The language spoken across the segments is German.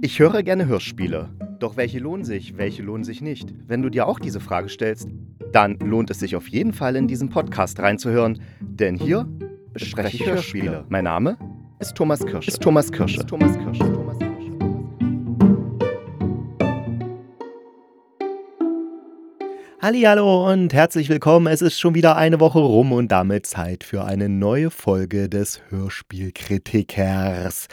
Ich höre gerne Hörspiele. Doch welche lohnen sich nicht? Wenn du dir auch diese Frage stellst, dann lohnt es sich auf jeden Fall, in diesen Podcast reinzuhören. Denn hier bespreche ich Hörspiele. Mein Name ist Thomas Kirsche. Hallihallo und herzlich willkommen. Es ist schon wieder eine Woche rum und damit Zeit für eine neue Folge des Hörspielkritikers.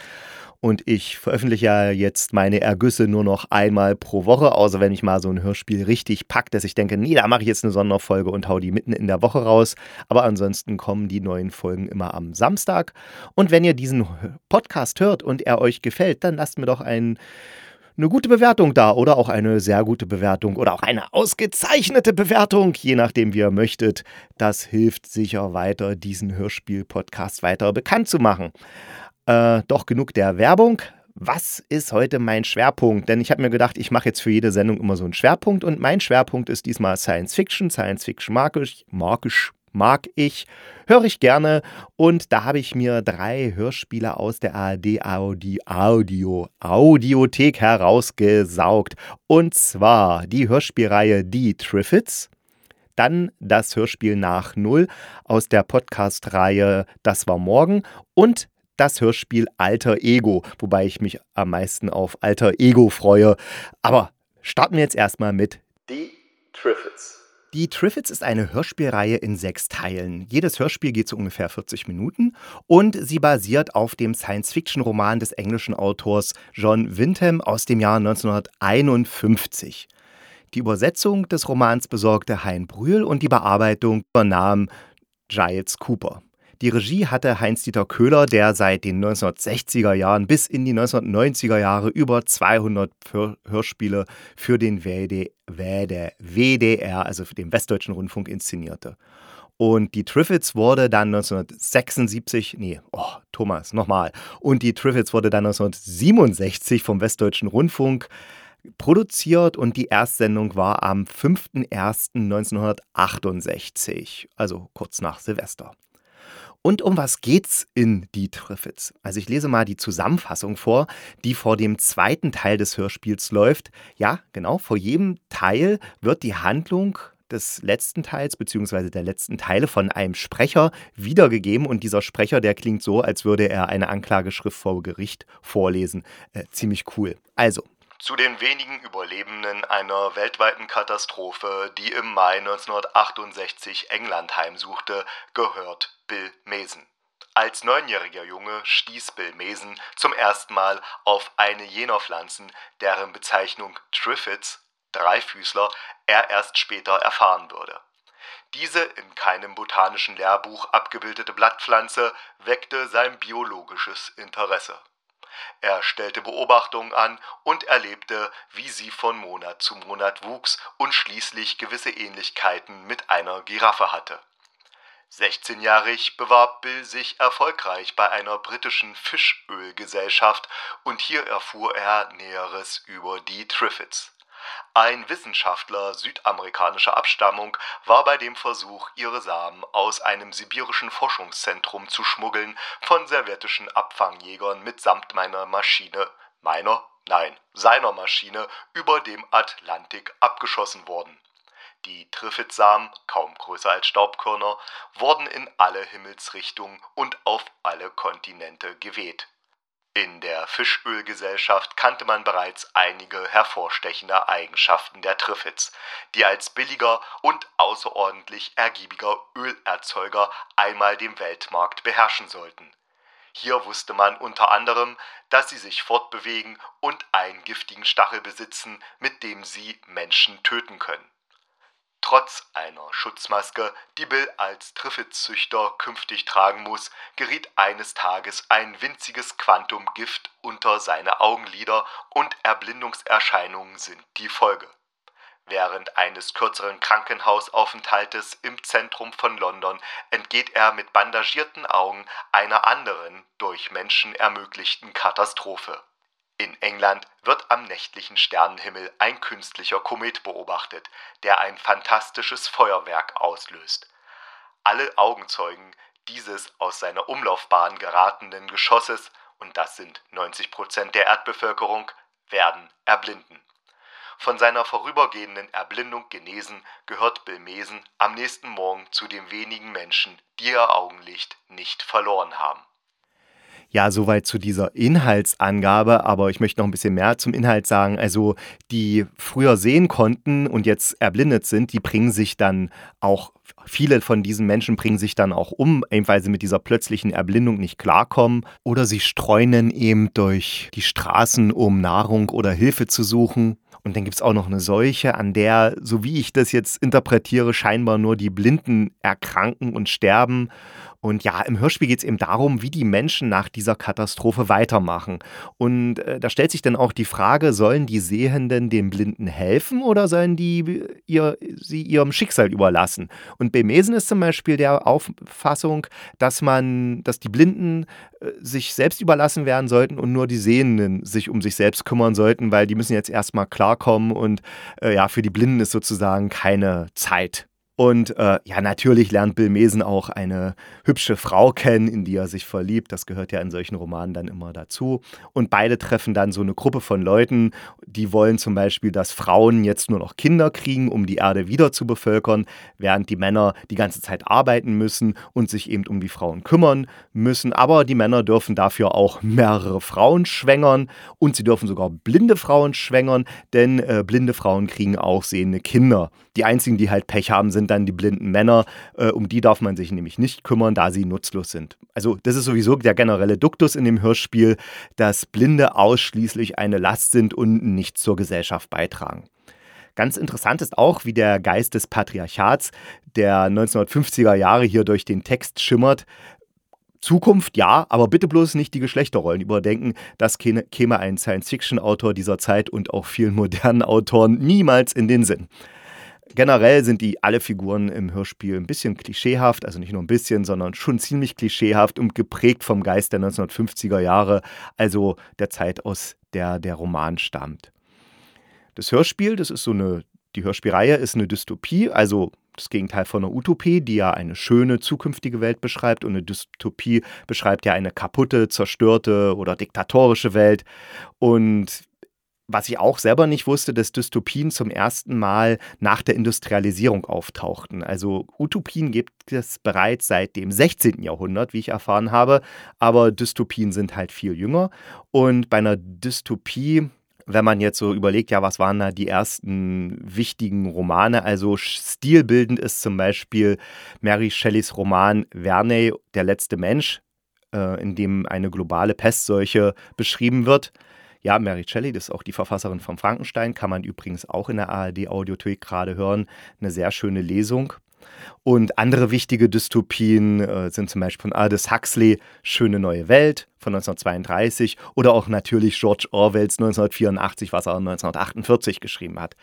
Und ich veröffentliche ja jetzt meine Ergüsse nur noch einmal pro Woche, außer wenn mich mal so ein Hörspiel richtig packt, dass ich denke, nee, da mache ich jetzt eine Sonderfolge und hau die mitten in der Woche raus. Aber ansonsten kommen die neuen Folgen immer am Samstag. Und wenn ihr diesen Podcast hört und er euch gefällt, dann lasst mir doch eine gute Bewertung da oder auch eine sehr gute Bewertung oder auch eine ausgezeichnete Bewertung, je nachdem, wie ihr möchtet. Das hilft sicher weiter, diesen Hörspiel-Podcast weiter bekannt zu machen. Doch genug der Werbung. Was ist heute mein Schwerpunkt? Denn ich habe mir gedacht, ich mache jetzt für jede Sendung immer so einen Schwerpunkt und mein Schwerpunkt ist diesmal Science Fiction. Science Fiction mag ich, höre ich gerne und da habe ich mir 3 Hörspiele aus der ARD Audiothek herausgesaugt. Und zwar die Hörspielreihe Die Triffids, dann das Hörspiel Nach Null aus der Podcast-Reihe Das war morgen und das Hörspiel Alter Ego, wobei ich mich am meisten auf Alter Ego freue. Aber starten wir jetzt erstmal mit Die Triffids. Die Triffids ist eine Hörspielreihe in 6 Teilen. Jedes Hörspiel geht so ungefähr 40 Minuten und sie basiert auf dem Science-Fiction-Roman des englischen Autors John Wyndham aus dem Jahr 1951. Die Übersetzung des Romans besorgte Hein Brühl und die Bearbeitung übernahm Giles Cooper. Die Regie hatte Heinz-Dieter Köhler, der seit den 1960er Jahren bis in die 1990er Jahre über 200 Hörspiele für den WDR, also für den Westdeutschen Rundfunk, inszenierte. Und die Triffids wurde dann 1967 vom Westdeutschen Rundfunk produziert und die Erstsendung war am 5.01.1968, also kurz nach Silvester. Und um was geht's in Die Triffids? Also ich lese mal die Zusammenfassung vor, die vor dem zweiten Teil des Hörspiels läuft. Ja, genau, vor jedem Teil wird die Handlung des letzten Teils bzw. der letzten Teile von einem Sprecher wiedergegeben. Und dieser Sprecher, der klingt so, als würde er eine Anklageschrift vor Gericht vorlesen. Ziemlich cool. Also. Zu den wenigen Überlebenden einer weltweiten Katastrophe, die im Mai 1968 England heimsuchte, gehört Bill Mason. Als 9-jähriger Junge stieß Bill Mason zum ersten Mal auf eine jener Pflanzen, deren Bezeichnung Triffids, Dreifüßler, er erst später erfahren würde. Diese in keinem botanischen Lehrbuch abgebildete Blattpflanze weckte sein biologisches Interesse. Er stellte Beobachtungen an und erlebte, wie sie von Monat zu Monat wuchs und schließlich gewisse Ähnlichkeiten mit einer Giraffe hatte. 16-jährig bewarb Bill sich erfolgreich bei einer britischen Fischölgesellschaft und hier erfuhr er Näheres über die Triffids. Ein Wissenschaftler südamerikanischer Abstammung war bei dem Versuch, ihre Samen aus einem sibirischen Forschungszentrum zu schmuggeln, von sowjetischen Abfangjägern mitsamt seiner Maschine über dem Atlantik abgeschossen worden. Die Triffidsamen, kaum größer als Staubkörner, wurden in alle Himmelsrichtungen und auf alle Kontinente geweht. In der Fischölgesellschaft kannte man bereits einige hervorstechende Eigenschaften der Triffids, die als billiger und außerordentlich ergiebiger Ölerzeuger einmal den Weltmarkt beherrschen sollten. Hier wusste man unter anderem, dass sie sich fortbewegen und einen giftigen Stachel besitzen, mit dem sie Menschen töten können. Trotz einer Schutzmaske, die Bill als Triffids-Züchter künftig tragen muss, geriet eines Tages ein winziges Quantum Gift unter seine Augenlider und Erblindungserscheinungen sind die Folge. Während eines kürzeren Krankenhausaufenthaltes im Zentrum von London entgeht er mit bandagierten Augen einer anderen durch Menschen ermöglichten Katastrophe. In England wird am nächtlichen Sternenhimmel ein künstlicher Komet beobachtet, der ein fantastisches Feuerwerk auslöst. Alle Augenzeugen dieses aus seiner Umlaufbahn geratenen Geschosses, und das sind 90% der Erdbevölkerung, werden erblinden. Von seiner vorübergehenden Erblindung genesen, gehört Bilmesen am nächsten Morgen zu den wenigen Menschen, die ihr Augenlicht nicht verloren haben. Ja, soweit zu dieser Inhaltsangabe, aber ich möchte noch ein bisschen mehr zum Inhalt sagen. Also die früher sehen konnten und jetzt erblindet sind, die bringen sich dann auch, viele von diesen Menschen bringen sich dann auch um, eben weil sie mit dieser plötzlichen Erblindung nicht klarkommen, oder sie streunen eben durch die Straßen, um Nahrung oder Hilfe zu suchen. Und dann gibt es auch noch eine Seuche, an der, so wie ich das jetzt interpretiere, scheinbar nur die Blinden erkranken und sterben. Und ja, im Hörspiel geht es eben darum, wie die Menschen nach dieser Katastrophe weitermachen. Und da stellt sich dann auch die Frage, sollen die Sehenden den Blinden helfen oder sollen die sie ihrem Schicksal überlassen? Und Bilmesen ist zum Beispiel der Auffassung, dass die Blinden sich selbst überlassen werden sollten und nur die Sehenden sich um sich selbst kümmern sollten, weil die müssen jetzt erstmal klarkommen und für die Blinden ist sozusagen keine Zeit. Und natürlich lernt Bilmesen auch eine hübsche Frau kennen, in die er sich verliebt. Das gehört ja in solchen Romanen dann immer dazu. Und beide treffen dann so eine Gruppe von Leuten, die wollen zum Beispiel, dass Frauen jetzt nur noch Kinder kriegen, um die Erde wieder zu bevölkern, während die Männer die ganze Zeit arbeiten müssen und sich eben um die Frauen kümmern müssen. Aber die Männer dürfen dafür auch mehrere Frauen schwängern und sie dürfen sogar blinde Frauen schwängern, denn blinde Frauen kriegen auch sehende Kinder. Die einzigen, die halt Pech haben, sind dann die blinden Männer, um die darf man sich nämlich nicht kümmern, da sie nutzlos sind. Also das ist sowieso der generelle Duktus in dem Hörspiel, dass Blinde ausschließlich eine Last sind und nichts zur Gesellschaft beitragen. Ganz interessant ist auch, wie der Geist des Patriarchats der 1950er Jahre hier durch den Text schimmert. Zukunft ja, aber bitte bloß nicht die Geschlechterrollen überdenken. Das käme ein Science-Fiction-Autor dieser Zeit und auch vielen modernen Autoren niemals in den Sinn. Generell sind alle Figuren im Hörspiel ein bisschen klischeehaft, also nicht nur ein bisschen, sondern schon ziemlich klischeehaft und geprägt vom Geist der 1950er Jahre, also der Zeit, aus der der Roman stammt. Das Hörspiel, die Hörspielreihe ist eine Dystopie, also das Gegenteil von einer Utopie, die ja eine schöne zukünftige Welt beschreibt, und eine Dystopie beschreibt ja eine kaputte, zerstörte oder diktatorische Welt. Und was ich auch selber nicht wusste, dass Dystopien zum ersten Mal nach der Industrialisierung auftauchten. Also Utopien gibt es bereits seit dem 16. Jahrhundert, wie ich erfahren habe, aber Dystopien sind halt viel jünger. Und bei einer Dystopie, wenn man jetzt so überlegt, ja, was waren da die ersten wichtigen Romane? Also stilbildend ist zum Beispiel Mary Shelleys Roman Verney, Der letzte Mensch, in dem eine globale Pestseuche beschrieben wird. Ja, Mary Shelley, das ist auch die Verfasserin von Frankenstein, kann man übrigens auch in der ARD-Audiothek gerade hören. Eine sehr schöne Lesung. Und andere wichtige Dystopien sind zum Beispiel von Aldous Huxley, Schöne neue Welt von 1932, oder auch natürlich George Orwells 1984, was er 1948 geschrieben hat.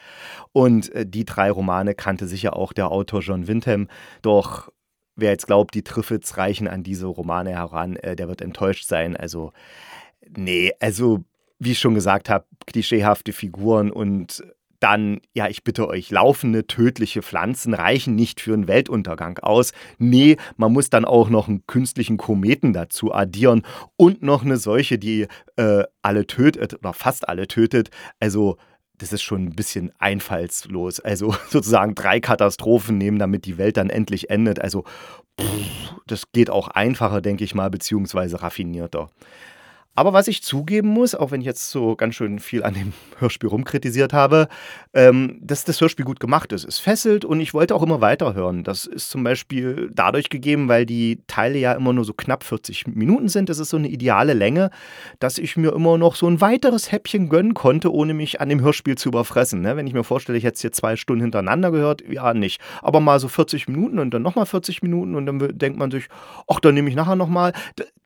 Und die drei Romane kannte sicher auch der Autor John Wyndham, doch wer jetzt glaubt, die Triffids reichen an diese Romane heran, der wird enttäuscht sein. Also, nee, also wie ich schon gesagt habe, klischeehafte Figuren und dann, ja, ich bitte euch, laufende, tödliche Pflanzen reichen nicht für einen Weltuntergang aus. Nee, man muss dann auch noch einen künstlichen Kometen dazu addieren und noch eine Seuche, die alle tötet oder fast alle tötet. Also das ist schon ein bisschen einfallslos. Also sozusagen 3 Katastrophen nehmen, damit die Welt dann endlich endet. Also das geht auch einfacher, denke ich mal, beziehungsweise raffinierter. Aber was ich zugeben muss, auch wenn ich jetzt so ganz schön viel an dem Hörspiel rumkritisiert habe, dass das Hörspiel gut gemacht ist. Es fesselt und ich wollte auch immer weiterhören. Das ist zum Beispiel dadurch gegeben, weil die Teile ja immer nur so knapp 40 Minuten sind. Das ist so eine ideale Länge, dass ich mir immer noch so ein weiteres Häppchen gönnen konnte, ohne mich an dem Hörspiel zu überfressen. Ne? Wenn ich mir vorstelle, ich hätte es hier 2 Stunden hintereinander gehört, ja nicht. Aber mal so 40 Minuten und dann nochmal 40 Minuten und dann denkt man sich, ach, dann nehme ich nachher nochmal.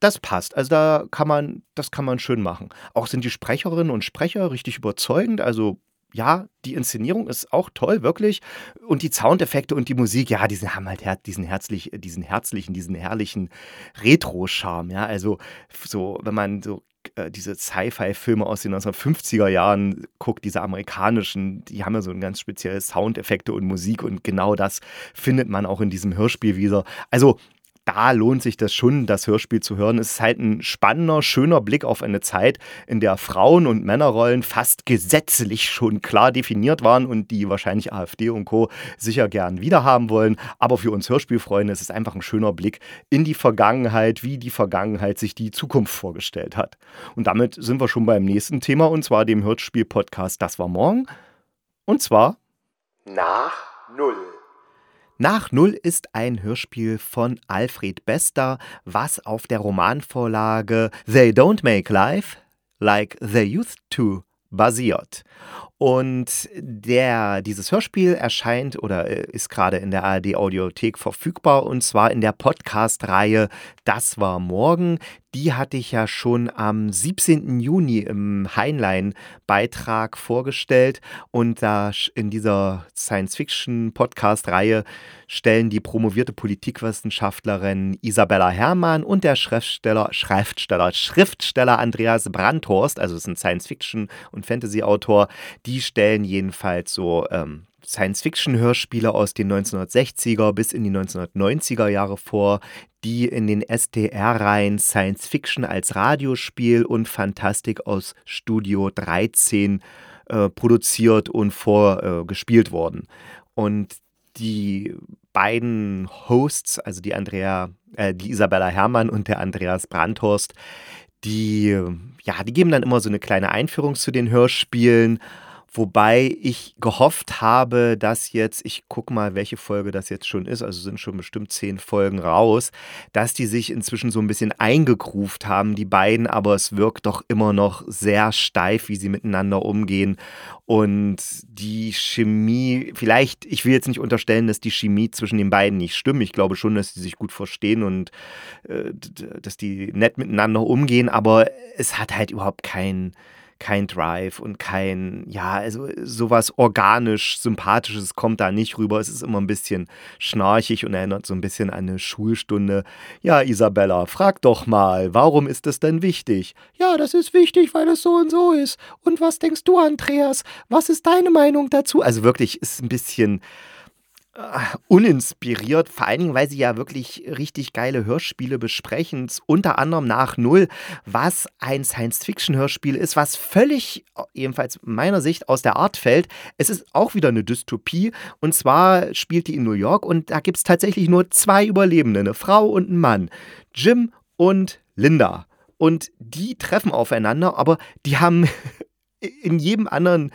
Das passt. Also das kann man schön machen. Auch sind die Sprecherinnen und Sprecher richtig überzeugend. Also ja, die Inszenierung ist auch toll, wirklich. Und die Soundeffekte und die Musik, ja, die haben halt diesen herrlichen Retro-Charme. Ja, also so, wenn man so diese Sci-Fi-Filme aus den 1950er Jahren guckt, diese amerikanischen, die haben ja so ein ganz spezielles Soundeffekte und Musik, und genau das findet man auch in diesem Hörspiel wieder. Also da lohnt sich das schon, das Hörspiel zu hören. Es ist halt ein spannender, schöner Blick auf eine Zeit, in der Frauen- und Männerrollen fast gesetzlich schon klar definiert waren und die wahrscheinlich AfD und Co. sicher gern wiederhaben wollen. Aber für uns Hörspielfreunde ist es einfach ein schöner Blick in die Vergangenheit, wie die Vergangenheit sich die Zukunft vorgestellt hat. Und damit sind wir schon beim nächsten Thema, und zwar dem Hörspiel-Podcast Das war morgen. Und zwar Nach Null. Nach Null ist ein Hörspiel von Alfred Bester, was auf der Romanvorlage They Don't Make Life Like They Used To basiert. Und dieses Hörspiel erscheint oder ist gerade in der ARD-Audiothek verfügbar, und zwar in der Podcast-Reihe Das war morgen. Die hatte ich ja schon am 17. Juni im Heinlein-Beitrag vorgestellt, und da in dieser Science-Fiction-Podcast-Reihe stellen die promovierte Politikwissenschaftlerin Isabella Herrmann und der Schriftsteller Andreas Brandhorst, also ist ein Science-Fiction- und Fantasy-Autor, die stellen jedenfalls so Science-Fiction-Hörspiele aus den 1960er bis in die 1990er Jahre vor, die in den SDR-Reihen Science-Fiction als Radiospiel und Fantastik aus Studio 13 produziert und vorgespielt wurden. Und die beiden Hosts, also die Isabella Herrmann und der Andreas Brandhorst, die geben dann immer so eine kleine Einführung zu den Hörspielen, wobei ich gehofft habe, dass jetzt, ich gucke mal, welche Folge das jetzt schon ist, also sind schon bestimmt 10 Folgen raus, dass die sich inzwischen so ein bisschen eingegroovt haben, die beiden, aber es wirkt doch immer noch sehr steif, wie sie miteinander umgehen, und die Chemie, vielleicht, ich will jetzt nicht unterstellen, dass die Chemie zwischen den beiden nicht stimmt, ich glaube schon, dass die sich gut verstehen und dass die nett miteinander umgehen, aber es hat halt überhaupt kein Drive und also sowas organisch Sympathisches kommt da nicht rüber. Es ist immer ein bisschen schnarchig und erinnert so ein bisschen an eine Schulstunde. Ja, Isabella, frag doch mal, warum ist das denn wichtig? Ja, das ist wichtig, weil es so und so ist. Und was denkst du, Andreas? Was ist deine Meinung dazu? Also wirklich, ist ein bisschen uninspiriert, vor allen Dingen, weil sie ja wirklich richtig geile Hörspiele besprechen, unter anderem Nach Null, was ein Science-Fiction-Hörspiel ist, was völlig, jedenfalls meiner Sicht, aus der Art fällt. Es ist auch wieder eine Dystopie, und zwar spielt die in New York, und da gibt es tatsächlich nur 2 Überlebende, eine Frau und einen Mann, Jim und Linda, und die treffen aufeinander, aber die haben... In jedem anderen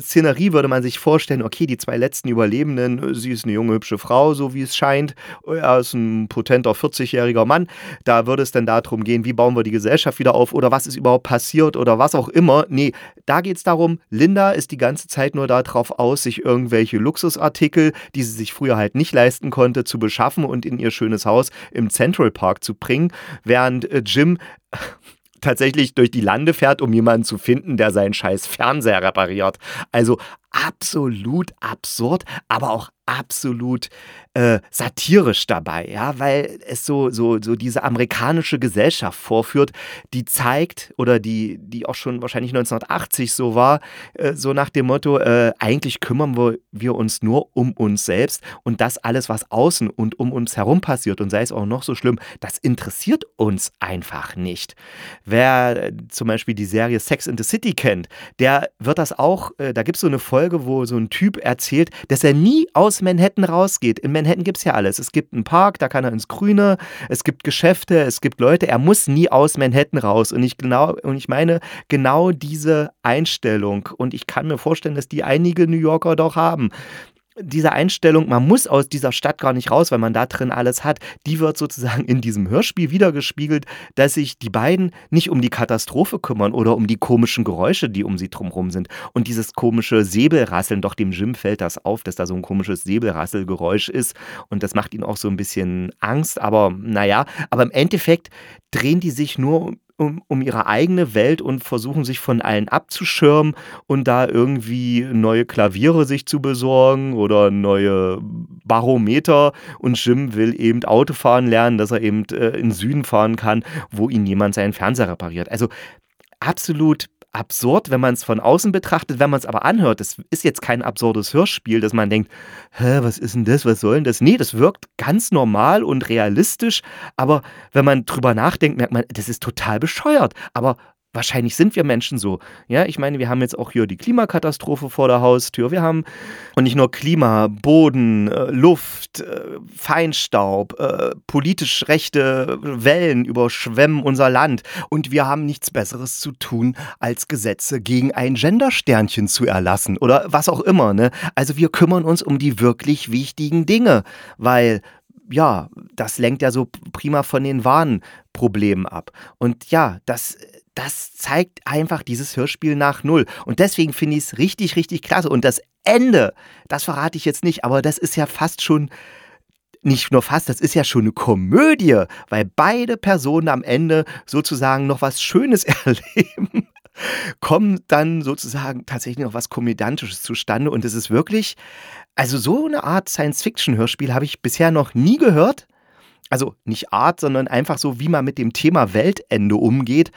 Szenerie würde man sich vorstellen, okay, die 2 letzten Überlebenden, sie ist eine junge, hübsche Frau, so wie es scheint, er ist ein potenter 40-jähriger Mann, da würde es dann darum gehen, wie bauen wir die Gesellschaft wieder auf oder was ist überhaupt passiert oder was auch immer. Nee, da geht es darum, Linda ist die ganze Zeit nur darauf aus, sich irgendwelche Luxusartikel, die sie sich früher halt nicht leisten konnte, zu beschaffen und in ihr schönes Haus im Central Park zu bringen, während Jim... tatsächlich durch die Lande fährt, um jemanden zu finden, der seinen scheiß Fernseher repariert. Also absolut absurd, aber auch absolut satirisch dabei, ja, weil es so diese amerikanische Gesellschaft vorführt, die zeigt oder die auch schon wahrscheinlich 1980 so war, so nach dem Motto, eigentlich kümmern wir uns nur um uns selbst, und das alles, was außen und um uns herum passiert und sei es auch noch so schlimm, das interessiert uns einfach nicht. Wer zum Beispiel die Serie Sex and the City kennt, der wird das auch, da gibt es so eine Folge, wo so ein Typ erzählt, dass er nie aus Manhattan rausgeht. In Manhattan gibt es ja alles. Es gibt einen Park, da kann er ins Grüne, es gibt Geschäfte, es gibt Leute, er muss nie aus Manhattan raus. Und ich meine, genau diese Einstellung, und ich kann mir vorstellen, dass die einige New Yorker doch haben, diese Einstellung, man muss aus dieser Stadt gar nicht raus, weil man da drin alles hat, die wird sozusagen in diesem Hörspiel wiedergespiegelt, dass sich die beiden nicht um die Katastrophe kümmern oder um die komischen Geräusche, die um sie drumherum sind. Und dieses komische Säbelrasseln, doch dem Jim fällt das auf, dass da so ein komisches Säbelrasselgeräusch ist, und das macht ihn auch so ein bisschen Angst, aber im Endeffekt drehen die sich nur um ihre eigene Welt und versuchen sich von allen abzuschirmen und da irgendwie neue Klaviere sich zu besorgen oder neue Barometer, und Jim will eben Auto fahren lernen, dass er eben in den Süden fahren kann, wo ihn jemand seinen Fernseher repariert. Also absolut absurd, wenn man es von außen betrachtet, wenn man es aber anhört. Das ist jetzt kein absurdes Hörspiel, dass man denkt, hä, was ist denn das, was soll denn das? Nee, das wirkt ganz normal und realistisch, aber wenn man drüber nachdenkt, merkt man, das ist total bescheuert, aber wahrscheinlich sind wir Menschen so. Ja, ich meine, wir haben jetzt auch hier die Klimakatastrophe vor der Haustür. Wir haben und nicht nur Klima, Boden, Luft, Feinstaub, politisch rechte Wellen überschwemmen unser Land. Und wir haben nichts Besseres zu tun, als Gesetze gegen ein Gendersternchen zu erlassen oder was auch immer. Ne? Also wir kümmern uns um die wirklich wichtigen Dinge, weil ja, das lenkt ja so prima von den wahren Problemen ab. Und ja, das zeigt einfach dieses Hörspiel nach Null. Und deswegen finde ich es richtig, richtig klasse. Und das Ende, das verrate ich jetzt nicht, aber das ist ja fast schon, nicht nur fast, das ist ja schon eine Komödie, weil beide Personen am Ende sozusagen noch was Schönes erleben, kommt dann sozusagen tatsächlich noch was Komödiantisches zustande. Und es ist wirklich, also so eine Art Science-Fiction-Hörspiel habe ich bisher noch nie gehört. Also nicht Art, sondern einfach so, wie man mit dem Thema Weltende umgeht.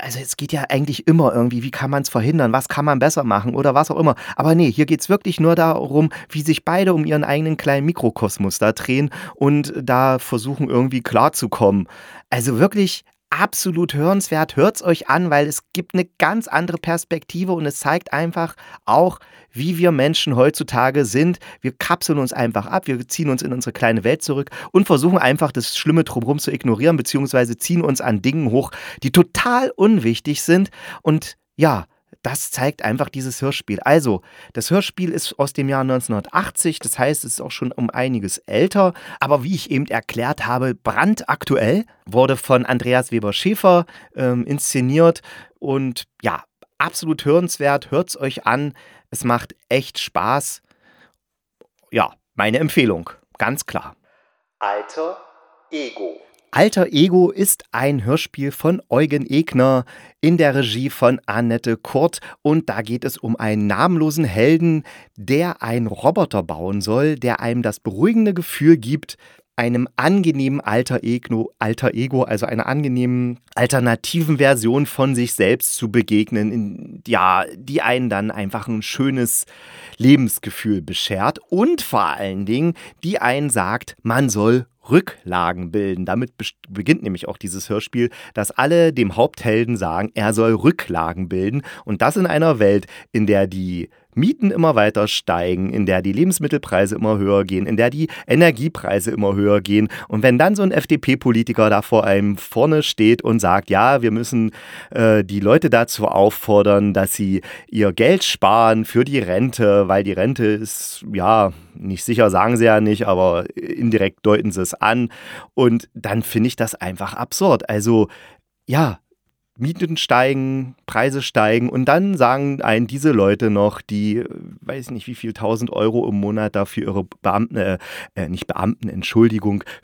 Also es geht ja eigentlich immer irgendwie, wie kann man es verhindern, was kann man besser machen oder was auch immer. Aber nee, hier geht es wirklich nur darum, wie sich beide um ihren eigenen kleinen Mikrokosmos da drehen und da versuchen irgendwie klarzukommen. Also wirklich absolut hörenswert, hört es euch an, weil es gibt eine ganz andere Perspektive und es zeigt einfach auch, wie wir Menschen heutzutage sind. Wir kapseln uns einfach ab, wir ziehen uns in unsere kleine Welt zurück und versuchen einfach das Schlimme drumherum zu ignorieren, beziehungsweise ziehen uns an Dingen hoch, die total unwichtig sind. Und ja, das zeigt einfach dieses Hörspiel. Also, das Hörspiel ist aus dem Jahr 1980, das heißt, es ist auch schon um einiges älter. Aber wie ich eben erklärt habe, brandaktuell, wurde von Andreas Weber-Schäfer inszeniert. Und ja, absolut hörenswert, hört es euch an. Es macht echt Spaß. Ja, meine Empfehlung, ganz klar. Alter Ego. Alter Ego ist ein Hörspiel von Eugen Egner in der Regie von Annette Kurt und da geht es um einen namenlosen Helden, der einen Roboter bauen soll, der einem das beruhigende Gefühl gibt, einem angenehmen Alter Ego, also einer angenehmen alternativen Version von sich selbst zu begegnen, ja, die einen dann einfach ein schönes Lebensgefühl beschert und vor allen Dingen, die einen sagt, man soll Rücklagen bilden. Damit beginnt nämlich auch dieses Hörspiel, dass alle dem Haupthelden sagen, er soll Rücklagen bilden. Und das in einer Welt, in der die Mieten immer weiter steigen, in der die Lebensmittelpreise immer höher gehen, in der die Energiepreise immer höher gehen. Und wenn dann so ein FDP-Politiker da vor einem vorne steht und sagt, ja, wir müssen die Leute dazu auffordern, dass sie ihr Geld sparen für die Rente, weil die Rente ist, ja, nicht sicher, sagen sie ja nicht, aber indirekt deuten sie es an. Und dann finde ich das einfach absurd. Also, ja, Mieten steigen, Preise steigen und dann sagen einen diese Leute noch, die, weiß nicht wie viel, 1.000 Euro im Monat dafür ihre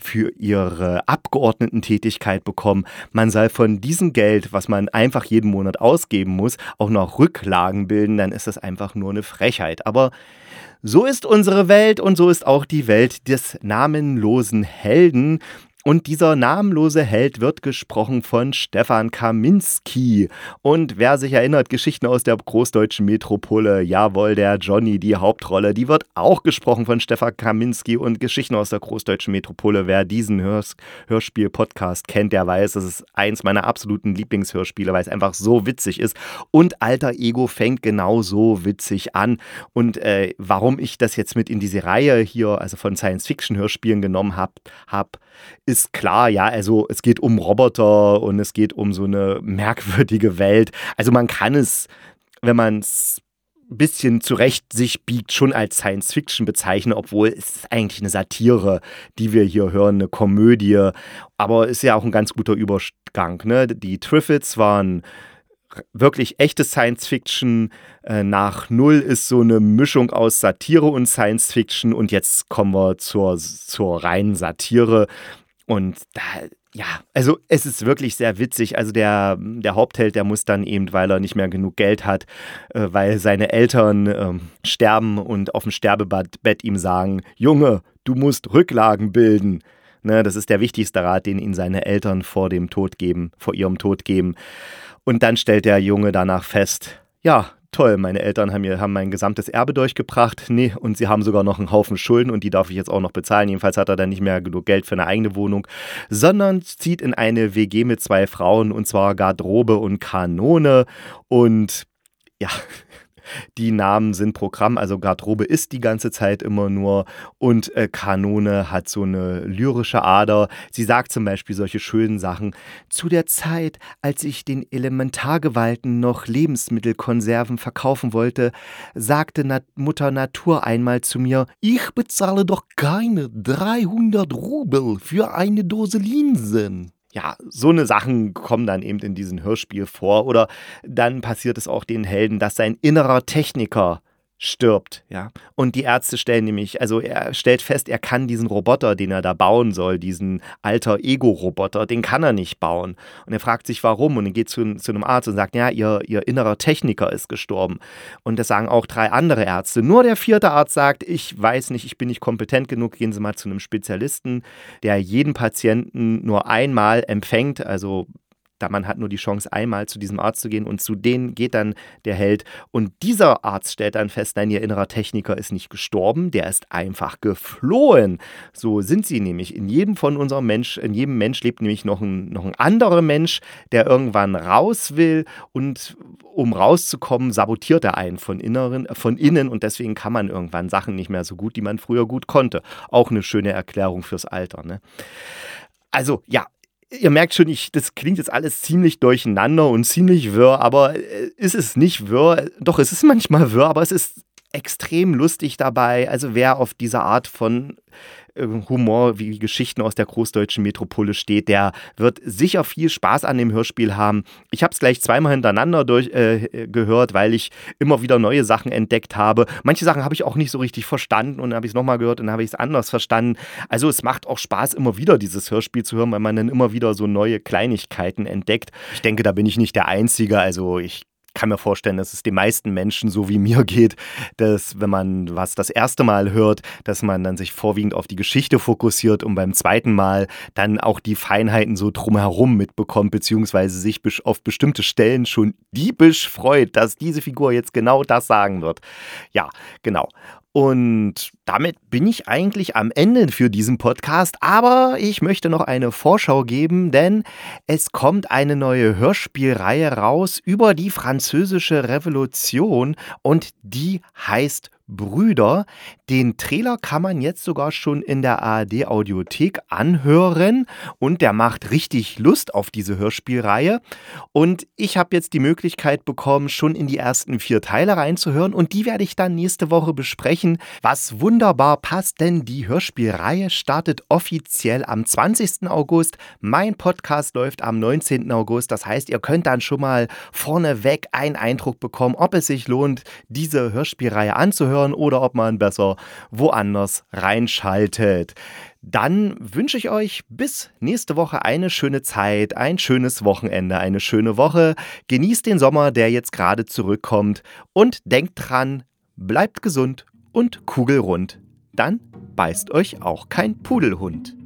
für ihre Abgeordnetentätigkeit bekommen. Man soll von diesem Geld, was man einfach jeden Monat ausgeben muss, auch noch Rücklagen bilden, dann ist das einfach nur eine Frechheit. Aber so ist unsere Welt und so ist auch die Welt des namenlosen Helden. Und dieser namenlose Held wird gesprochen von Stefan Kaminski. Und wer sich erinnert, Geschichten aus der großdeutschen Metropulle, jawohl, der Johnny, die Hauptrolle, die wird auch gesprochen von Stefan Kaminski. Und Geschichten aus der großdeutschen Metropulle, wer diesen Hörspiel-Podcast kennt, der weiß, das ist eins meiner absoluten Lieblingshörspiele, weil es einfach so witzig ist. Und Alter Ego fängt genau so witzig an. Und warum ich das jetzt mit in diese Reihe hier, also von Science-Fiction-Hörspielen genommen habe, ist klar, ja, also es geht um Roboter und es geht um so eine merkwürdige Welt. Also man kann es, wenn man es ein bisschen zurecht sich biegt, schon als Science-Fiction bezeichnen, obwohl es ist eigentlich eine Satire, die wir hier hören, eine Komödie. Aber ist ja auch ein ganz guter Übergang, ne? Die Triffids waren wirklich echte Science-Fiction. Nach Null ist so eine Mischung aus Satire und Science-Fiction. Und jetzt kommen wir zur reinen Satire. Und da, ja, also es ist wirklich sehr witzig. Also der Hauptheld, der muss dann eben, weil er nicht mehr genug Geld hat, weil seine Eltern sterben und auf dem Sterbebett ihm sagen, Junge, du musst Rücklagen bilden. Ne, das ist der wichtigste Rat, den ihnen seine Eltern vor ihrem Tod geben. Und dann stellt der Junge danach fest, ja, toll, meine Eltern haben mein gesamtes Erbe durchgebracht. Nee, und sie haben sogar noch einen Haufen Schulden und die darf ich jetzt auch noch bezahlen. Jedenfalls hat er dann nicht mehr genug Geld für eine eigene Wohnung, sondern zieht in eine WG mit 2 Frauen, und zwar Garderobe und Kanone. Und ja, die Namen sind Programm, also Garderobe ist die ganze Zeit immer nur, und Kanone hat so eine lyrische Ader. Sie sagt zum Beispiel solche schönen Sachen. Zu der Zeit, als ich den Elementargewalten noch Lebensmittelkonserven verkaufen wollte, sagte Mutter Natur einmal zu mir, ich bezahle doch keine 300 Rubel für eine Dose Linsen. Ja, so eine Sachen kommen dann eben in diesem Hörspiel vor. Oder dann passiert es auch den Helden, dass sein innerer Techniker stirbt. Ja? Und die Ärzte er stellt fest, er kann diesen Roboter, den er da bauen soll, diesen Alter Ego-Roboter, den kann er nicht bauen. Und er fragt sich, warum. Und er geht zu einem Arzt und sagt, ja, ihr innerer Techniker ist gestorben. Und das sagen auch 3 andere Ärzte. Nur der 4. Arzt sagt, ich weiß nicht, ich bin nicht kompetent genug, gehen Sie mal zu einem Spezialisten, der jeden Patienten nur einmal empfängt, also da man hat nur die Chance, einmal zu diesem Arzt zu gehen, und zu denen geht dann der Held. Und dieser Arzt stellt dann fest, nein, ihr innerer Techniker ist nicht gestorben, der ist einfach geflohen. So sind sie nämlich. In jedem Mensch lebt nämlich noch ein anderer Mensch, der irgendwann raus will, und um rauszukommen, sabotiert er einen von innen, und deswegen kann man irgendwann Sachen nicht mehr so gut, die man früher gut konnte. Auch eine schöne Erklärung fürs Alter, ne? Also, ja. Ihr merkt schon, das klingt jetzt alles ziemlich durcheinander und ziemlich wirr, aber ist es nicht wirr? Doch, es ist manchmal wirr, aber es ist extrem lustig dabei. Also wer auf diese Art von Humor wie Geschichten aus der großdeutschen Metropole steht, der wird sicher viel Spaß an dem Hörspiel haben. Ich habe es gleich zweimal hintereinander gehört, weil ich immer wieder neue Sachen entdeckt habe. Manche Sachen habe ich auch nicht so richtig verstanden, und dann habe ich es nochmal gehört und dann habe ich es anders verstanden. Also es macht auch Spaß, immer wieder dieses Hörspiel zu hören, weil man dann immer wieder so neue Kleinigkeiten entdeckt. Ich denke, da bin ich nicht der Einzige, also ich kann mir vorstellen, dass es den meisten Menschen so wie mir geht, dass wenn man was das erste Mal hört, dass man dann sich vorwiegend auf die Geschichte fokussiert und beim zweiten Mal dann auch die Feinheiten so drumherum mitbekommt, beziehungsweise sich auf bestimmte Stellen schon diebisch freut, dass diese Figur jetzt genau das sagen wird. Ja, genau. Und damit bin ich eigentlich am Ende für diesen Podcast, aber ich möchte noch eine Vorschau geben, denn es kommt eine neue Hörspielreihe raus über die Französische Revolution, und die heißt Brüder. Den Trailer kann man jetzt sogar schon in der ARD-Audiothek anhören, und der macht richtig Lust auf diese Hörspielreihe. Und ich habe jetzt die Möglichkeit bekommen, schon in die ersten 4 Teile reinzuhören, und die werde ich dann nächste Woche besprechen, was wunderbar passt, denn die Hörspielreihe startet offiziell am 20. August. Mein Podcast läuft am 19. August. Das heißt, ihr könnt dann schon mal vorneweg einen Eindruck bekommen, ob es sich lohnt, diese Hörspielreihe anzuhören, oder ob man besser woanders reinschaltet. Dann wünsche ich euch bis nächste Woche eine schöne Zeit, ein schönes Wochenende, eine schöne Woche. Genießt den Sommer, der jetzt gerade zurückkommt, und denkt dran, bleibt gesund und kugelrund. Dann beißt euch auch kein Pudelhund.